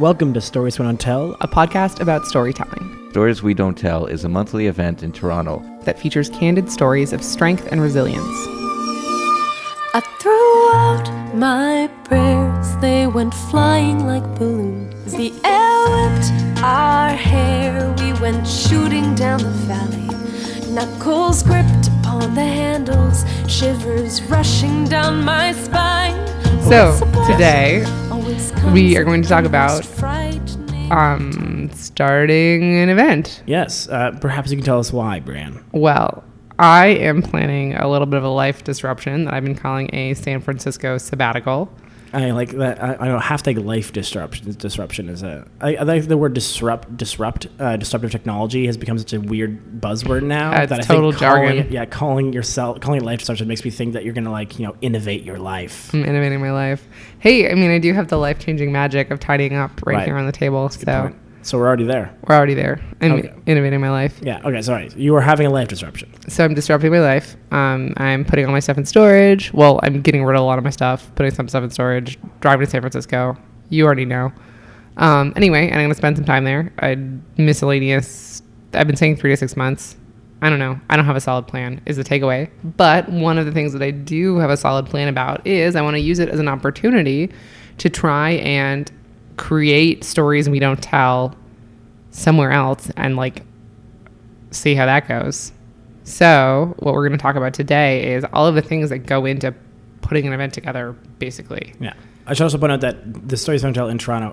Welcome to Stories We Don't Tell, a podcast about storytelling. Stories We Don't Tell is a monthly event in Toronto that features candid stories of strength and resilience. I threw out my prayers, they went flying like balloons. The air whipped our hair, we went shooting down the valley. Knuckles gripped upon the handles, shivers rushing down my spine. So today, we are going to talk about starting an event. Yes, perhaps you can tell us why, Brianne. Well, I am planning a little bit of a life disruption that I've been calling a San Francisco sabbatical. I like that. I don't have to take life disruption. Disruption is a. I like the word disrupt. Disruptive technology has become such a weird buzzword now. It's total jargon. Calling it life disruption makes me think that you're gonna innovate your life. I'm innovating my life. Hey, I mean, I do have the life changing magic of tidying up right here on the table. So we're already there. I'm innovating my life. Yeah. Okay. Sorry. You were having a life disruption. So I'm disrupting my life. I'm putting all my stuff in storage. Well, I'm getting rid of a lot of my stuff, putting some stuff in storage, driving to San Francisco. You already know. Anyway, and I'm going to spend some time there. I've been saying 3 to 6 months. I don't know. I don't have a solid plan is the takeaway. But one of the things that I do have a solid plan about is I want to use it as an opportunity to try and create stories we don't tell somewhere else and see how that goes. So what we're going to talk about today is all of the things that go into putting an event together, basically. Yeah. I should also point out that the stories we don't tell in Toronto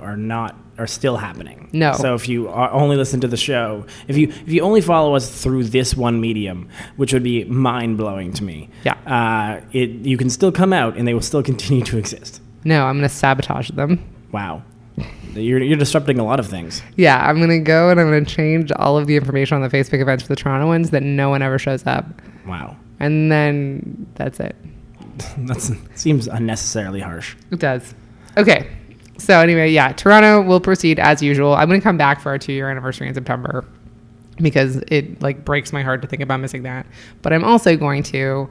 are still happening. No. So if you only listen to the show, if you only follow us through this one medium, which would be mind blowing to me. Yeah. You can still come out and they will still continue to exist. No, I'm going to sabotage them. Wow. You're disrupting a lot of things. Yeah, I'm going to go and I'm going to change all of the information on the Facebook events for the Toronto ones that no one ever shows up. Wow. And then that's it. That seems unnecessarily harsh. It does. Okay. So anyway, yeah, Toronto will proceed as usual. I'm going to come back for our 2-year anniversary in September because it breaks my heart to think about missing that. But I'm also going to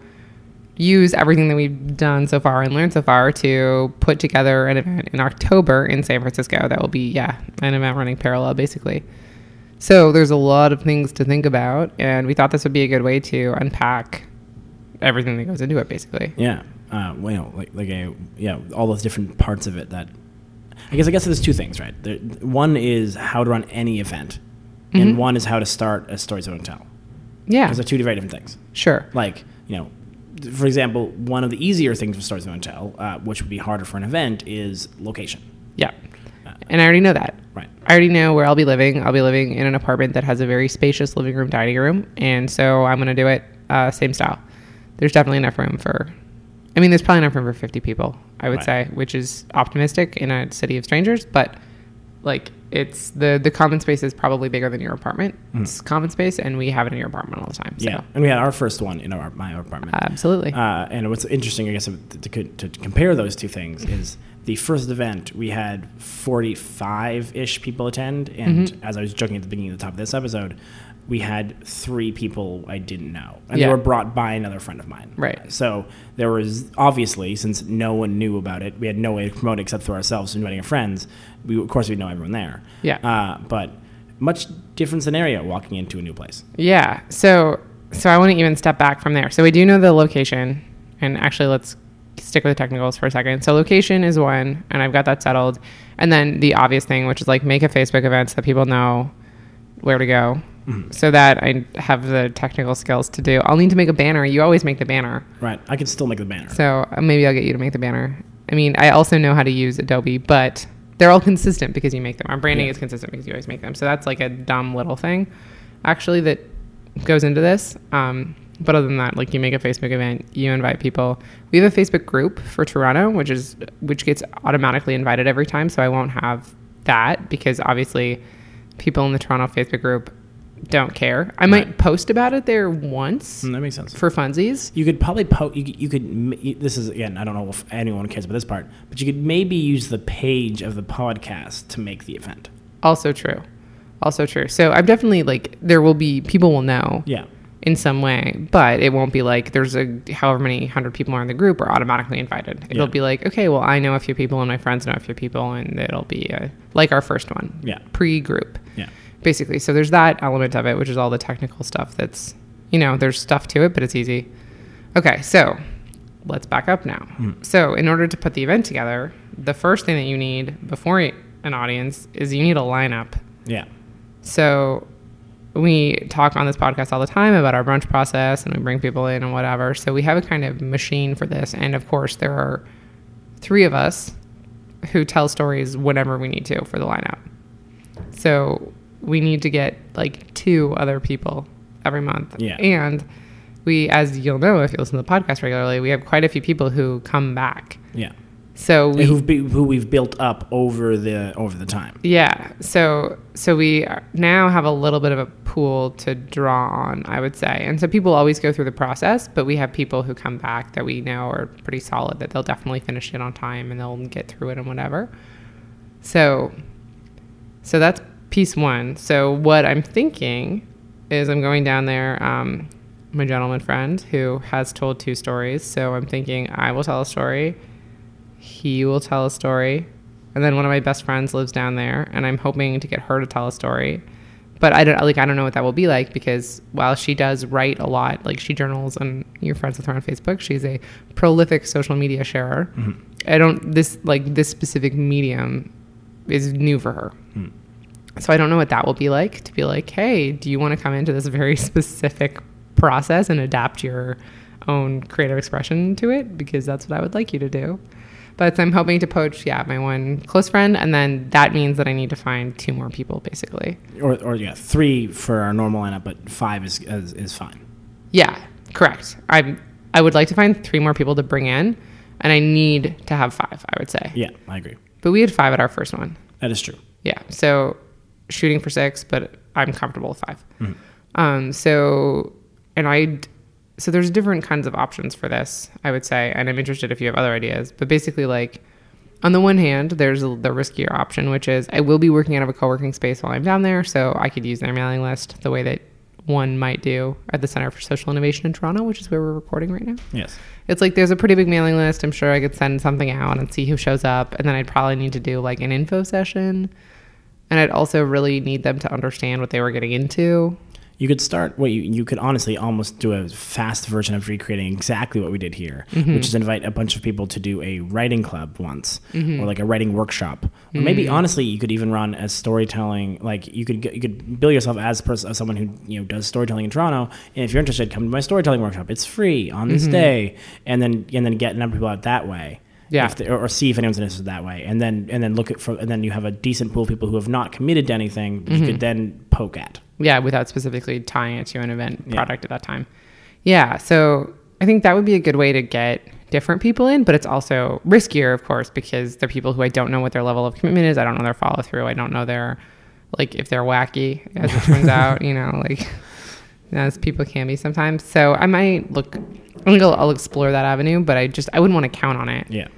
use everything that we've done so far and learned so far to put together an event in October in San Francisco. That will be, an event running parallel, basically. So there's a lot of things to think about, and we thought this would be a good way to unpack everything that goes into it, basically. Yeah. All those different parts of it that... I guess there's two things, right? One is how to run any event, mm-hmm. and one is how to start a Stories We Don't Tell. Yeah. Because they're two very different things. Sure. For example, one of the easier things for Stories We Don't Tell, which would be harder for an event, is location. Yeah. And I already know that. Right. I already know where I'll be living. I'll be living in an apartment that has a very spacious living room, dining room. And so I'm going to do it same style. There's definitely enough room for... I mean, there's probably enough room for 50 people, I would say, which is optimistic in a city of strangers. But, it's... The common space is probably bigger than your apartment. Mm. It's common space, and we have it in your apartment all the time. So. Yeah, and we had our first one in my apartment. Absolutely. And what's interesting, I guess, to compare those two things is the first event, we had 45-ish people attend, and mm-hmm. as I was joking at the beginning of the top of this episode, we had 3 people I didn't know, and they were brought by another friend of mine. Right. So there was, obviously, since no one knew about it, we had no way to promote it except through ourselves inviting our friends. Of course, we know everyone there. Yeah. But much different scenario walking into a new place. Yeah. So I want to even step back from there. So we do know the location, and actually let's stick with the technicals for a second. So location is one, and I've got that settled. And then the obvious thing, which is make a Facebook event so that people know where to go. Mm-hmm. So that I have the technical skills to do. I'll need to make a banner. You always make the banner. Right. I can still make the banner. So maybe I'll get you to make the banner. I mean, I also know how to use Adobe, but they're all consistent because you make them. Our branding is consistent because you always make them. So that's a dumb little thing, actually, that goes into this. But other than that, you make a Facebook event, you invite people. We have a Facebook group for Toronto, which gets automatically invited every time. So I won't have that because obviously people in the Toronto Facebook group don't care. I might post about it there once. That makes sense. For funsies. You could probably this is, again, I don't know if anyone cares about this part, but you could maybe use the page of the podcast to make the event. Also true. So I'm definitely there will be, people will know. Yeah. in some way, but it won't be like there's a however many hundred people are in the group are automatically invited. It'll be like, okay, well, I know a few people and my friends know a few people, and it'll be like our first one, pre-group, basically. So there's that element of it, which is all the technical stuff that's, you know, there's stuff to it, but it's easy. Okay, so let's back up now. So in order to put the event together, the first thing that you need before an audience is you need a lineup. So we talk on this podcast all the time about our brunch process, and we bring people in and whatever. So we have a kind of machine for this. And of course, there are three of us who tell stories whenever we need to for the lineup. So we need to get like two other people every month. And we, as you'll know, if you listen to the podcast regularly, we have quite a few people who come back. So we, who we've built up over the time. So we now have a little bit of a pool to draw on, I would say. And so people always go through the process, but we have people who come back that we know are pretty solid, that they'll definitely finish it on time and they'll get through it and whatever. So that's piece one. So what I'm thinking is I'm going down there. My gentleman friend who has told two stories. So I'm thinking I will tell a story. He will tell a story. And then one of my best friends lives down there, and I'm hoping to get her to tell a story. But I don't know what that will be like, because while she does write a lot, like she journals and you're friends with her on Facebook, she's a prolific social media sharer. This specific medium is new for her. So I don't know what that will be like, to be like, hey, do you want to come into this very specific process and adapt your own creative expression to it? Because that's what I would like you to do. But I'm hoping to poach, my one close friend. And then that means that I need to find two more people, basically. Or three for our normal lineup, but five is fine. Yeah, correct. I would like to find three more people to bring in, and I need to have five, I would say. Yeah, I agree. But we had five at our first one. That is true. Yeah, so shooting for six, but I'm comfortable with five. So there's different kinds of options for this, I would say, and I'm interested if you have other ideas. But basically, like, on the one hand, there's the riskier option, which is I will be working out of a co-working space while I'm down there, so I could use their mailing list the way that one might do at the Center for Social Innovation in Toronto, which is where we're recording right now. Yes. It's like there's a pretty big mailing list. I'm sure I could send something out and see who shows up, and then I'd probably need to do, like, an info session, and I'd also really need them to understand what they were getting into. You could start you could honestly almost do a fast version of recreating exactly what we did here, which is invite a bunch of people to do a writing club once, or like a writing workshop, or maybe honestly you could even run a storytelling, like you could bill yourself as someone who does storytelling in Toronto, and if you're interested, come to my storytelling workshop. It's free on this day, and then get a number of people out that way. Yeah. Or see if anyone's interested that way, and then and then you have a decent pool of people who have not committed to anything that you could then poke at. Yeah, without specifically tying it to an event product at that time. Yeah, so I think that would be a good way to get different people in, but it's also riskier, of course, because they're people who I don't know what their level of commitment is. I don't know their follow through. I don't know their, like, if they're wacky, as it turns out, as people can be sometimes. So I'll explore that avenue, but I wouldn't want to count on it. Yeah.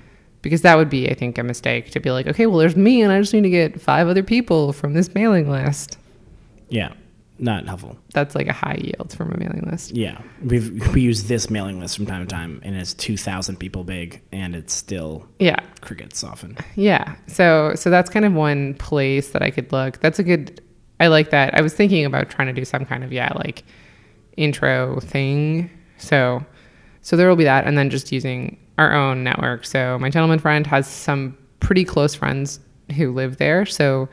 Because that would be, I think, a mistake to be like, okay, well, there's me and I just need to get five other people from this mailing list. Yeah. Not helpful. That's like a high yield from a mailing list. Yeah. We use this mailing list from time to time, and it's 2,000 people big, and it's still crickets often. Yeah. So that's kind of one place that I could look. That's a good, I like that. I was thinking about trying to do some kind of, like intro thing. So there will be that, and then just using our own network. So my gentleman friend has some pretty close friends who live there. So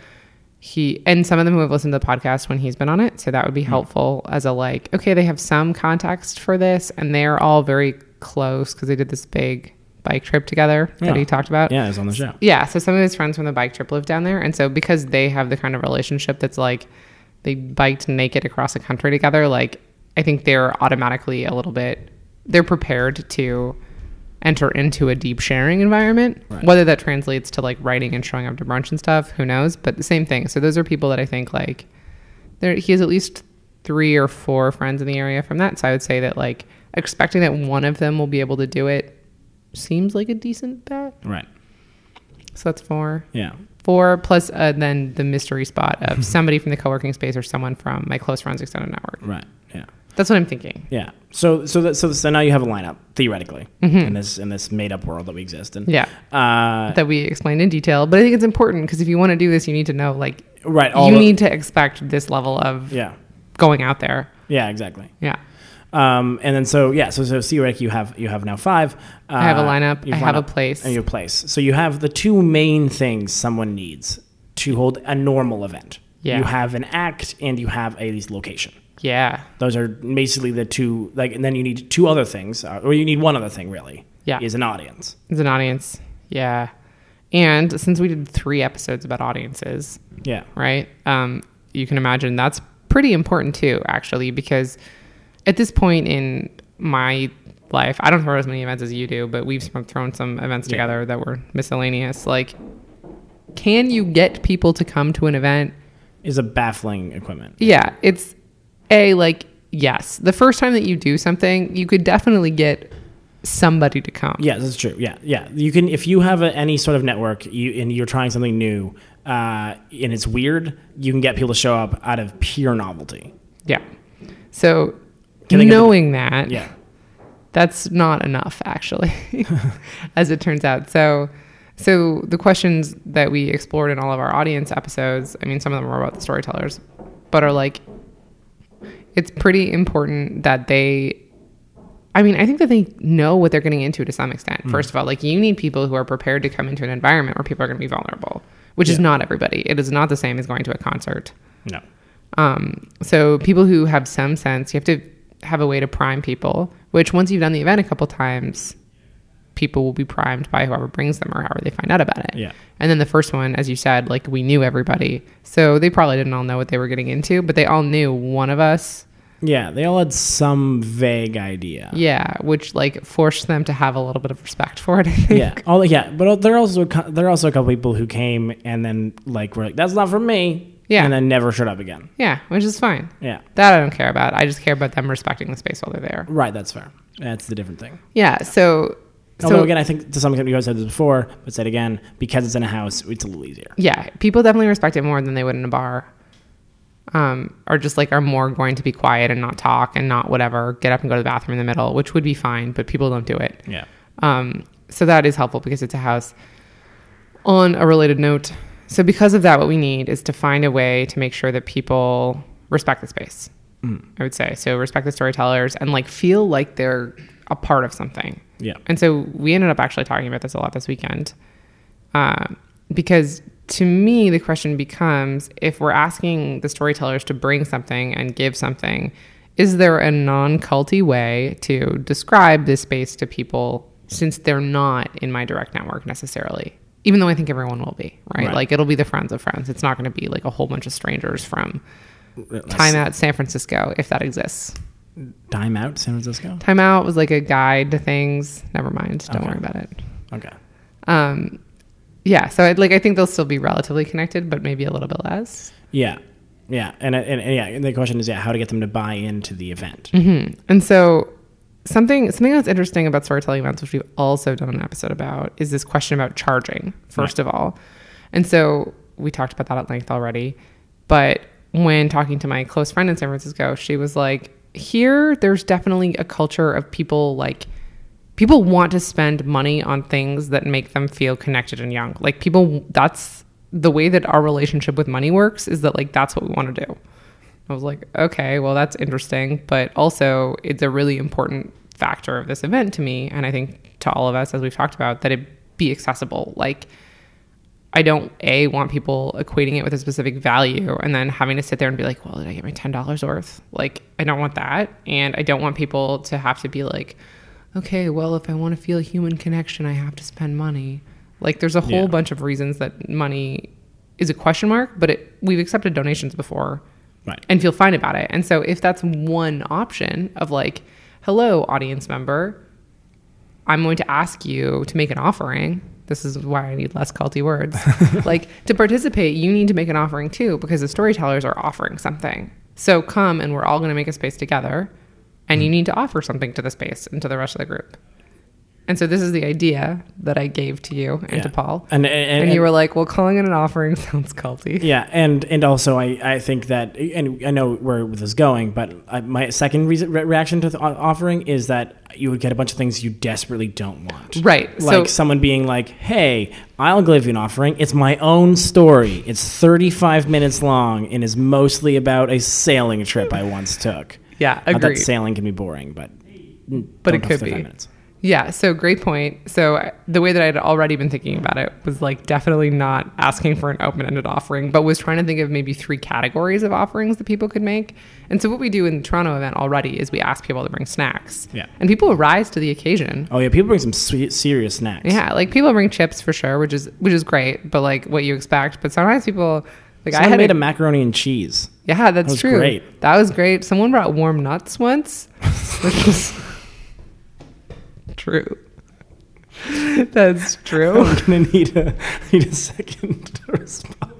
and some of them who have listened to the podcast when he's been on it. So that would be helpful as a they have some context for this, and they're all very close because they did this big bike trip together that he talked about. Yeah, it was on the show. Yeah. So some of his friends from the bike trip live down there. And so because they have the kind of relationship that's like they biked naked across the country together, like I think they're automatically they're prepared to enter into a deep sharing environment, right. Whether that translates to like writing and showing up to brunch and stuff, who knows, but the same thing. So those are people that I think like he has at least 3 or 4 friends in the area from that. So I would say that like expecting that one of them will be able to do it seems like a decent bet. Right. So that's 4. Yeah. 4 plus then the mystery spot of somebody from the co-working space or someone from my close friends extended network. Right. Yeah. That's what I'm thinking. Yeah. So now you have a lineup theoretically in this made up world that we exist in. Yeah. That we explained in detail, but I think it's important because if you want to do this, you need to know need to expect this level of going out there. Yeah. Exactly. Yeah. And then so theoretically you have now five. I have a lineup. I have a place. And you have a place. So you have the two main things someone needs to hold a normal event. Yeah. You have an act and you have a location. Yeah. Those are basically the two, and then you need two other things, or you need one other thing, really. Yeah. Is an audience. It's an audience. Yeah. And since we did 3 episodes about audiences. Yeah. Right? You can imagine that's pretty important too, actually, because at this point in my life, I don't throw as many events as you do, but we've thrown some events together that were miscellaneous. Can you get people to come to an event? Is a baffling equipment. Yeah. It's... yes, the first time that you do something, you could definitely get somebody to come. Yeah, that's true. Yeah, yeah. You can, if you have any sort of network and you're trying something new and it's weird, you can get people to show up out of pure novelty. Yeah. So knowing that, that's not enough, actually, as it turns out. So the questions that we explored in all of our audience episodes, I mean, some of them were about the storytellers, but are it's pretty important that I think that they know what they're getting into to some extent. Mm. First of all, you need people who are prepared to come into an environment where people are going to be vulnerable, which is not everybody. It is not the same as going to a concert. No. So people who have some sense, you have to have a way to prime people, which once you've done the event a couple times, people will be primed by whoever brings them or however they find out about it. Yeah. And then the first one, as you said, we knew everybody. So they probably didn't all know what they were getting into, but they all knew one of us. Yeah, they all had some vague idea. Yeah, which forced them to have a little bit of respect for it, I think. Yeah. But there are also a couple people who came and then were like, that's not for me. Yeah. And then never showed up again. Yeah, which is fine. Yeah. That I don't care about. I just care about them respecting the space while they're there. Right, that's fair. That's the different thing. Yeah, so although, again, I think to some extent, you guys said this before, but said again, because it's in a house, it's a little easier. Yeah. People definitely respect it more than they would in a bar. Or just are more going to be quiet and not talk and not whatever, get up and go to the bathroom in the middle, which would be fine, but people don't do it. Yeah. So that is helpful because it's a house. On a related note, so because of that, what we need is to find a way to make sure that people respect the space, I would say. So respect the storytellers and feel like they're a part of something. Yeah. And so we ended up actually talking about this a lot this weekend because to me, the question becomes, if we're asking the storytellers to bring something and give something, is there a non-culty way to describe this space to people since they're not in my direct network necessarily? Even though I think everyone will be, right? It'll be the friends of friends. It's not going to be a whole bunch of strangers from Time Out San Francisco, if that exists. Time Out San Francisco? Time Out was a guide to things. Never mind. Don't worry about it. Okay. Yeah. So I think they'll still be relatively connected, but maybe a little bit less. Yeah. Yeah. And the question is, how to get them to buy into the event. Mm-hmm. And so something that's interesting about storytelling events, which we've also done an episode about, is this question about charging, first of all. And so we talked about that at length already, but when talking to my close friend in San Francisco, she was like, here, there's definitely a culture of people, people want to spend money on things that make them feel connected and young. People, that's the way that our relationship with money works, is that, that's what we want to do. I was like, okay, well, that's interesting. But also, it's a really important factor of this event to me, and I think to all of us, as we've talked about, that it be accessible. I don't, want people equating it with a specific value and then having to sit there and be like, well, did I get my $10 worth? I don't want that. And I don't want people to have to be like, okay, well, if I want to feel a human connection, I have to spend money. There's a whole bunch of reasons that money is a question mark, but we've accepted donations before and feel fine about it. And so if that's one option of hello, audience member, I'm going to ask you to make an offering. This is why I need less culty words. To participate, you need to make an offering too, because the storytellers are offering something. So come and we're all going to make a space together, and you need to offer something to the space and to the rest of the group. And so this is the idea that I gave to you and to Paul. And you were like, well, calling it an offering sounds culty. Yeah. And also I think that, and I know where this is going, but my second reaction to the offering is that you would get a bunch of things you desperately don't want. Right. Like someone being like, hey, I'll give you an offering. It's my own story. It's 35 minutes long and is mostly about a sailing trip I once took. Yeah, agreed. Not that sailing can be boring, but it could be. Minutes. Yeah, so great point. So the way that I'd already been thinking about it was like definitely not asking for an open-ended offering, but was trying to think of maybe three categories of offerings that people could make. And so what we do in the Toronto event already is we ask people to bring snacks. Yeah. And people rise to the occasion. Oh yeah, people bring some sweet, serious snacks. Yeah, like people bring chips for sure, which is great, but like what you expect. But sometimes people... Like I made a macaroni and cheese. Yeah, that's true. Great. That was great. Someone brought warm nuts once, which was... True. That's true. I'm going to need a second to respond.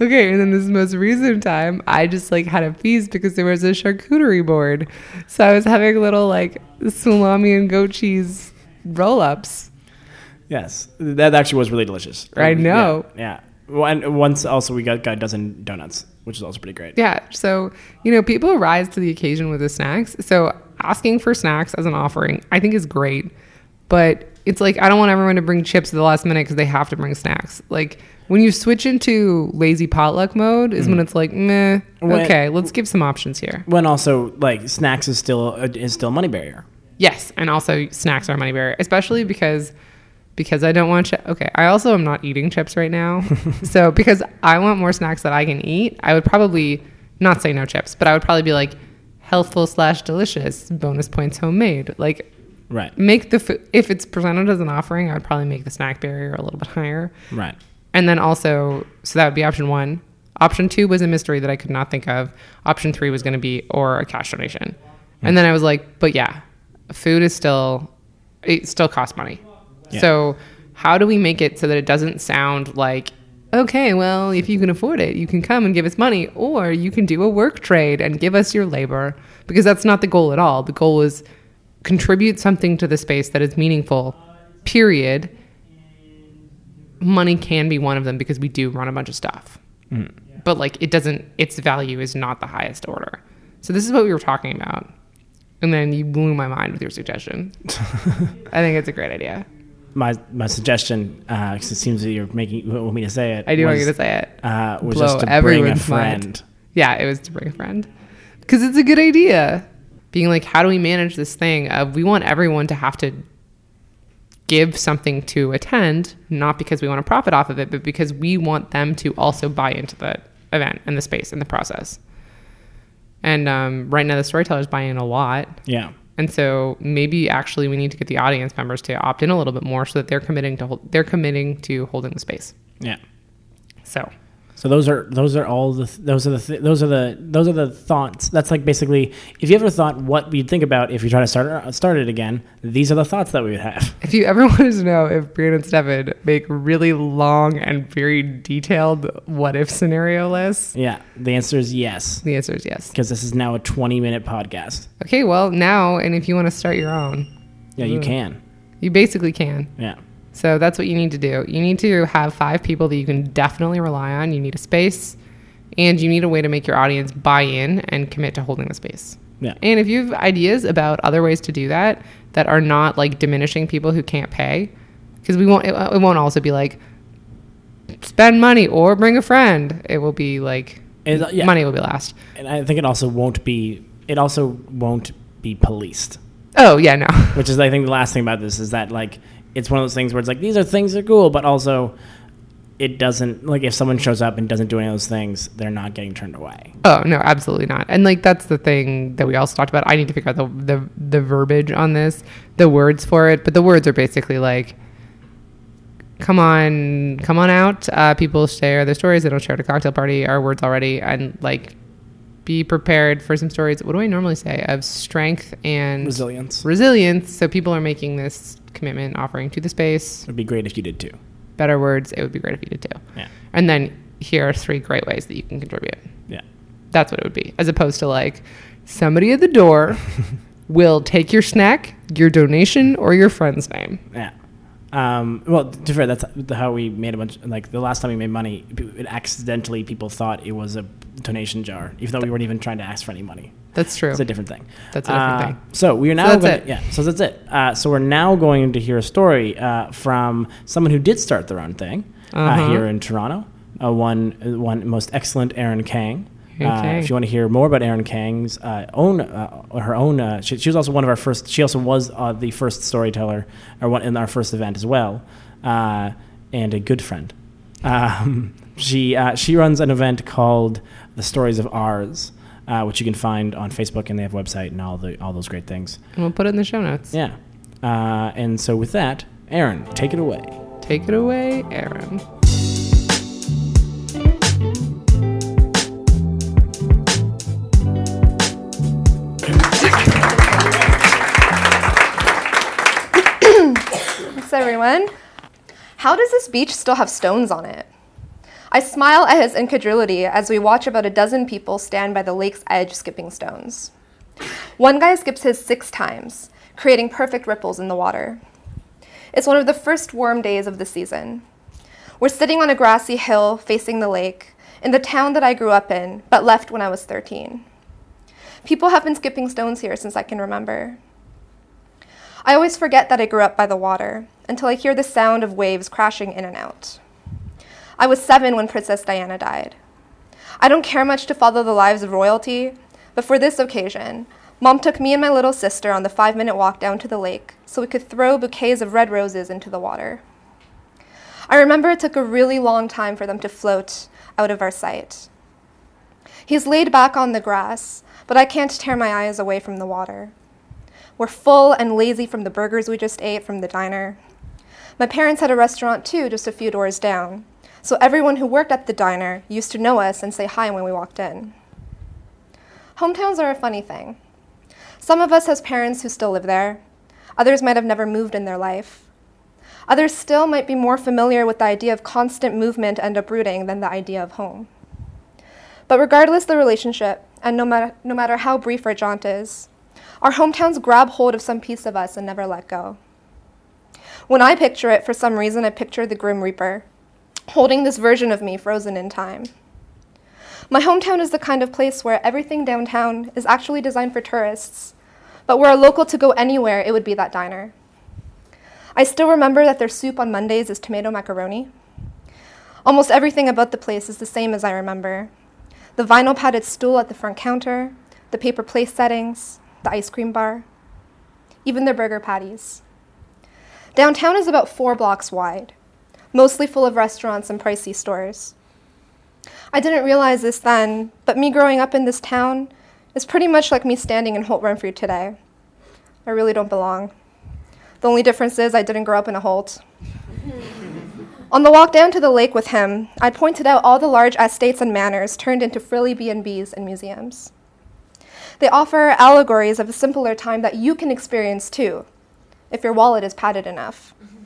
Okay, and then this most recent time, I just like had a feast because there was a charcuterie board. So I was having little like salami and goat cheese roll-ups. Yes, that actually was really delicious. I know. Yeah. Well, and once also we got a dozen donuts, which is also pretty great. Yeah, so, you know, people rise to the occasion with the snacks. So asking for snacks as an offering, I think is great, but it's like, I don't want everyone to bring chips at the last minute because they have to bring snacks. Like when you switch into lazy potluck mode is when it's like, meh, okay, let's give some options here. When also like snacks is still a money barrier. Yes. And also snacks are a money barrier, especially because I don't want chips. Okay, I also am not eating chips right now. So because I want more snacks that I can eat, I would probably not say no chips, but I would probably be like healthful/delicious, bonus points homemade. Like, right. Make the food, if it's presented as an offering, I would probably make the snack barrier a little bit higher. Right. And then also, so that would be option one. Option two was a mystery that I could not think of. Option three was going to be, or a cash donation. Mm. And then I was like, but yeah, food is it still costs money. Yeah. So how do we make it so that it doesn't sound like, okay, well, if you can afford it, you can come and give us money, or you can do a work trade and give us your labor, because that's not the goal at all. The goal is contribute something to the space that is meaningful, period. Money can be one of them because we do run a bunch of stuff, but like it doesn't, its value is not the highest order. So this is what we were talking about. And then you blew my mind with your suggestion. I think it's a great idea. My suggestion, because it seems that you want me to say it. I do want you to say it. Was just to bring a friend. Mind. Yeah, it was to bring a friend. Because it's a good idea. Being like, how do we manage this thing of we want everyone to have to give something to attend, not because we want to profit off of it, but because we want them to also buy into the event and the space and the process. And right now the storytellers buy in a lot. Yeah. And so maybe actually we need to get the audience members to opt in a little bit more so that they're committing to holding the space. Yeah. So those are the thoughts. That's like basically if you ever thought what we'd think about if you try to start it again, these are the thoughts that we would have. If you ever wanted to know if Brianne and Stefan make really long and very detailed what if scenario lists, yeah, the answer is yes. The answer is yes because this is now a 20-minute podcast. Okay, well now and if you want to start your own, yeah, you can. You basically can. Yeah. So that's what you need to do. You need to have 5 people that you can definitely rely on. You need a space and you need a way to make your audience buy in and commit to holding the space. Yeah. And if you have ideas about other ways to do that, that are not like diminishing people who can't pay, because it won't also be like spend money or bring a friend. It will be like money will be last. And I think it also won't be policed. Oh yeah, no. Which is, I think the last thing about this is that like, it's one of those things where it's like, these are things that are cool, but also it doesn't, like if someone shows up and doesn't do any of those things, they're not getting turned away. Oh, no, absolutely not. And like, that's the thing that we also talked about. I need to figure out the verbiage on this, the words for it, but the words are basically like, come on out. People share their stories. They don't share at a cocktail party, our words already. And like, be prepared for some stories. What do I normally say? Of strength and resilience. So people are making this commitment offering to the space. It would be great if you did too. Better words. It would be great if you did too. Yeah. And then here are 3 great ways that you can contribute. Yeah. That's what it would be. As opposed to like somebody at the door will take your snack, your donation, or your friend's name. Yeah. Well, to be fair, that's how we made a bunch. Like the last time we made money, it accidentally people thought it was a donation jar, even though we weren't even trying to ask for any money. That's true. It's a different thing. That's a different thing. So we are now. So that's it. Yeah. So that's it. So we're now going to hear a story from someone who did start their own thing here in Toronto. One most excellent Erin Kang. Okay. If you want to hear more about Erin Kang's she was also one of our first. She also was the first storyteller, or one in our first event as well, and a good friend. She runs an event called The Stories of Ours, which you can find on Facebook, and they have a website and all those great things. And we'll put it in the show notes. Yeah. And so with that, Erin, take it away. Take it away, Erin. Everyone. How does this beach still have stones on it? I smile at his incredulity as we watch about a dozen people stand by the lake's edge skipping stones. One guy skips his 6 times, creating perfect ripples in the water. It's one of the first warm days of the season. We're sitting on a grassy hill facing the lake in the town that I grew up in, but left when I was 13. People have been skipping stones here since I can remember. I always forget that I grew up by the water until I hear the sound of waves crashing in and out. I was 7 when Princess Diana died. I don't care much to follow the lives of royalty, but for this occasion, Mom took me and my little sister on the 5-minute walk down to the lake so we could throw bouquets of red roses into the water. I remember it took a really long time for them to float out of our sight. He's laid back on the grass, but I can't tear my eyes away from the water. We're full and lazy from the burgers we just ate from the diner. My parents had a restaurant too, just a few doors down, so everyone who worked at the diner used to know us and say hi when we walked in. Hometowns are a funny thing. Some of us have parents who still live there. Others might have never moved in their life. Others still might be more familiar with the idea of constant movement and uprooting than the idea of home. But regardless the relationship, and no matter how brief our jaunt is, our hometowns grab hold of some piece of us and never let go. When I picture it, for some reason, I picture the Grim Reaper, holding this version of me frozen in time. My hometown is the kind of place where everything downtown is actually designed for tourists, but were a local to go anywhere, it would be that diner. I still remember that their soup on Mondays is tomato macaroni. Almost everything about the place is the same as I remember. The vinyl padded stool at the front counter, the paper place settings, the ice cream bar, even their burger patties. Downtown is about 4 blocks wide, mostly full of restaurants and pricey stores. I didn't realize this then, but me growing up in this town is pretty much like me standing in Holt Renfrew today. I really don't belong. The only difference is I didn't grow up in a Holt. On the walk down to the lake with him, I pointed out all the large estates and manors turned into frilly B&Bs and museums. They offer allegories of a simpler time that you can experience too, if your wallet is padded enough. Mm-hmm.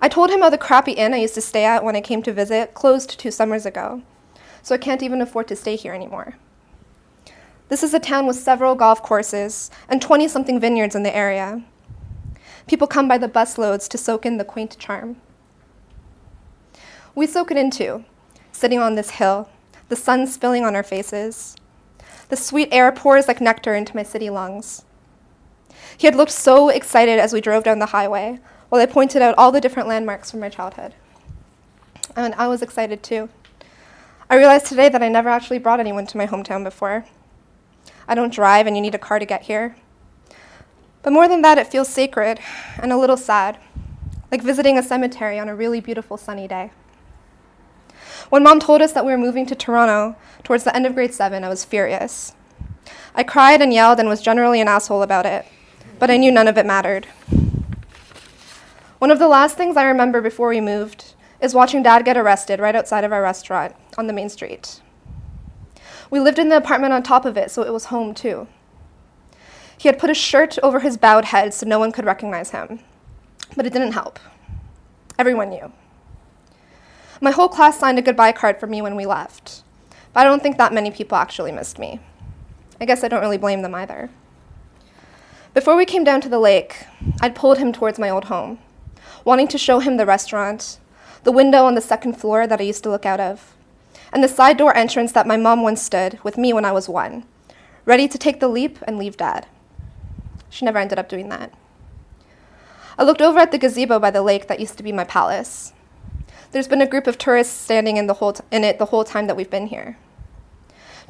I told him how the crappy inn I used to stay at when I came to visit closed 2 summers ago, so I can't even afford to stay here anymore. This is a town with several golf courses and 20-something vineyards in the area. People come by the busloads to soak in the quaint charm. We soak it in too, sitting on this hill, the sun spilling on our faces. The sweet air pours like nectar into my city lungs. He had looked so excited as we drove down the highway, while I pointed out all the different landmarks from my childhood. And I was excited too. I realized today that I never actually brought anyone to my hometown before. I don't drive, and you need a car to get here. But more than that, it feels sacred and a little sad, like visiting a cemetery on a really beautiful sunny day. When Mom told us that we were moving to Toronto towards the end of grade 7, I was furious. I cried and yelled and was generally an asshole about it, but I knew none of it mattered. One of the last things I remember before we moved is watching Dad get arrested right outside of our restaurant on the main street. We lived in the apartment on top of it, so it was home too. He had put a shirt over his bowed head so no one could recognize him, but it didn't help. Everyone knew. My whole class signed a goodbye card for me when we left, but I don't think that many people actually missed me. I guess I don't really blame them either. Before we came down to the lake, I'd pulled him towards my old home, wanting to show him the restaurant, the window on the second floor that I used to look out of, and the side door entrance that my mom once stood with me when I was one, ready to take the leap and leave Dad. She never ended up doing that. I looked over at the gazebo by the lake that used to be my palace. There's been a group of tourists standing in it the whole time that we've been here.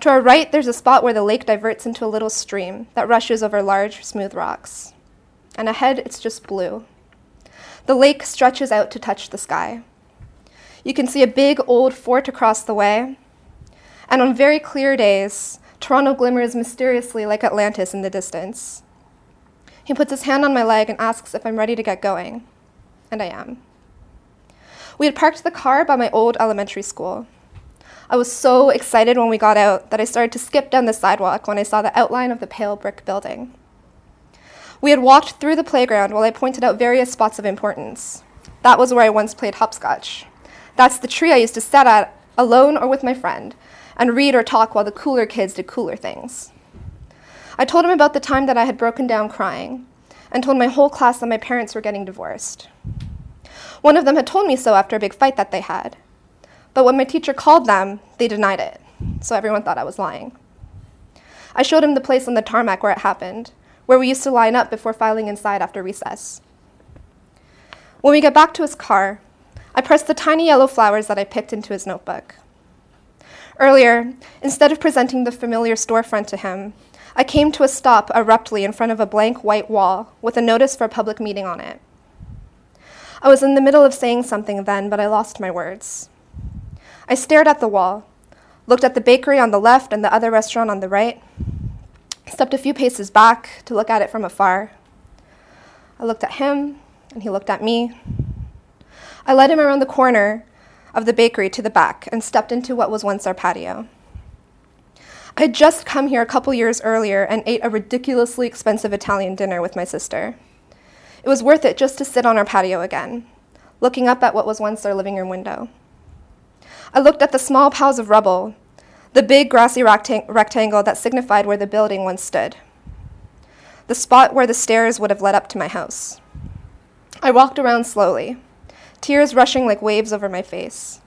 To our right, there's a spot where the lake diverts into a little stream that rushes over large, smooth rocks. And ahead, it's just blue. The lake stretches out to touch the sky. You can see a big old fort across the way. And on very clear days, Toronto glimmers mysteriously like Atlantis in the distance. He puts his hand on my leg and asks if I'm ready to get going. And I am. We had parked the car by my old elementary school. I was so excited when we got out that I started to skip down the sidewalk when I saw the outline of the pale brick building. We had walked through the playground while I pointed out various spots of importance. That was where I once played hopscotch. That's the tree I used to sit at alone or with my friend and read or talk while the cooler kids did cooler things. I told him about the time that I had broken down crying and told my whole class that my parents were getting divorced. One of them had told me so after a big fight that they had. But when my teacher called them, they denied it, so everyone thought I was lying. I showed him the place on the tarmac where it happened, where we used to line up before filing inside after recess. When we got back to his car, I pressed the tiny yellow flowers that I picked into his notebook. Earlier, instead of presenting the familiar storefront to him, I came to a stop abruptly in front of a blank white wall with a notice for a public meeting on it. I was in the middle of saying something then, but I lost my words. I stared at the wall, looked at the bakery on the left and the other restaurant on the right, stepped a few paces back to look at it from afar. I looked at him, and he looked at me. I led him around the corner of the bakery to the back and stepped into what was once our patio. I had just come here a couple years earlier and ate a ridiculously expensive Italian dinner with my sister. It was worth it just to sit on our patio again, looking up at what was once our living room window. I looked at the small piles of rubble, the big grassy rectangle that signified where the building once stood, the spot where the stairs would have led up to my house. I walked around slowly, tears rushing like waves over my face,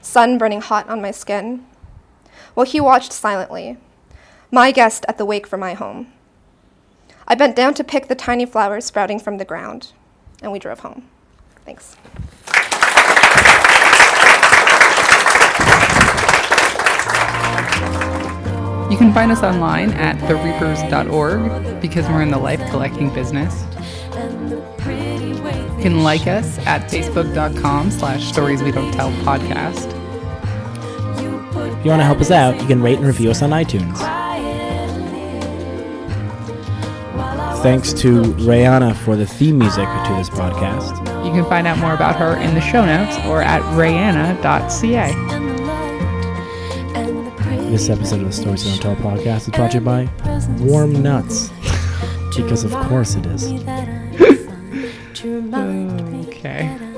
sun burning hot on my skin, while he watched silently, my guest at the wake for my home. I bent down to pick the tiny flowers sprouting from the ground, and we drove home. Thanks. You can find us online at thereapers.org because we're in the life collecting business. You can like us at facebook.com/storieswedonttellpodcast. If you want to help us out, you can rate and review us on iTunes. Thanks to Rayanna for the theme music to this podcast. You can find out more about her in the show notes or at Rayanna.ca. This episode of the Stories We Don't Tell podcast is brought to you by Warm Nuts. Because of course it is. Okay.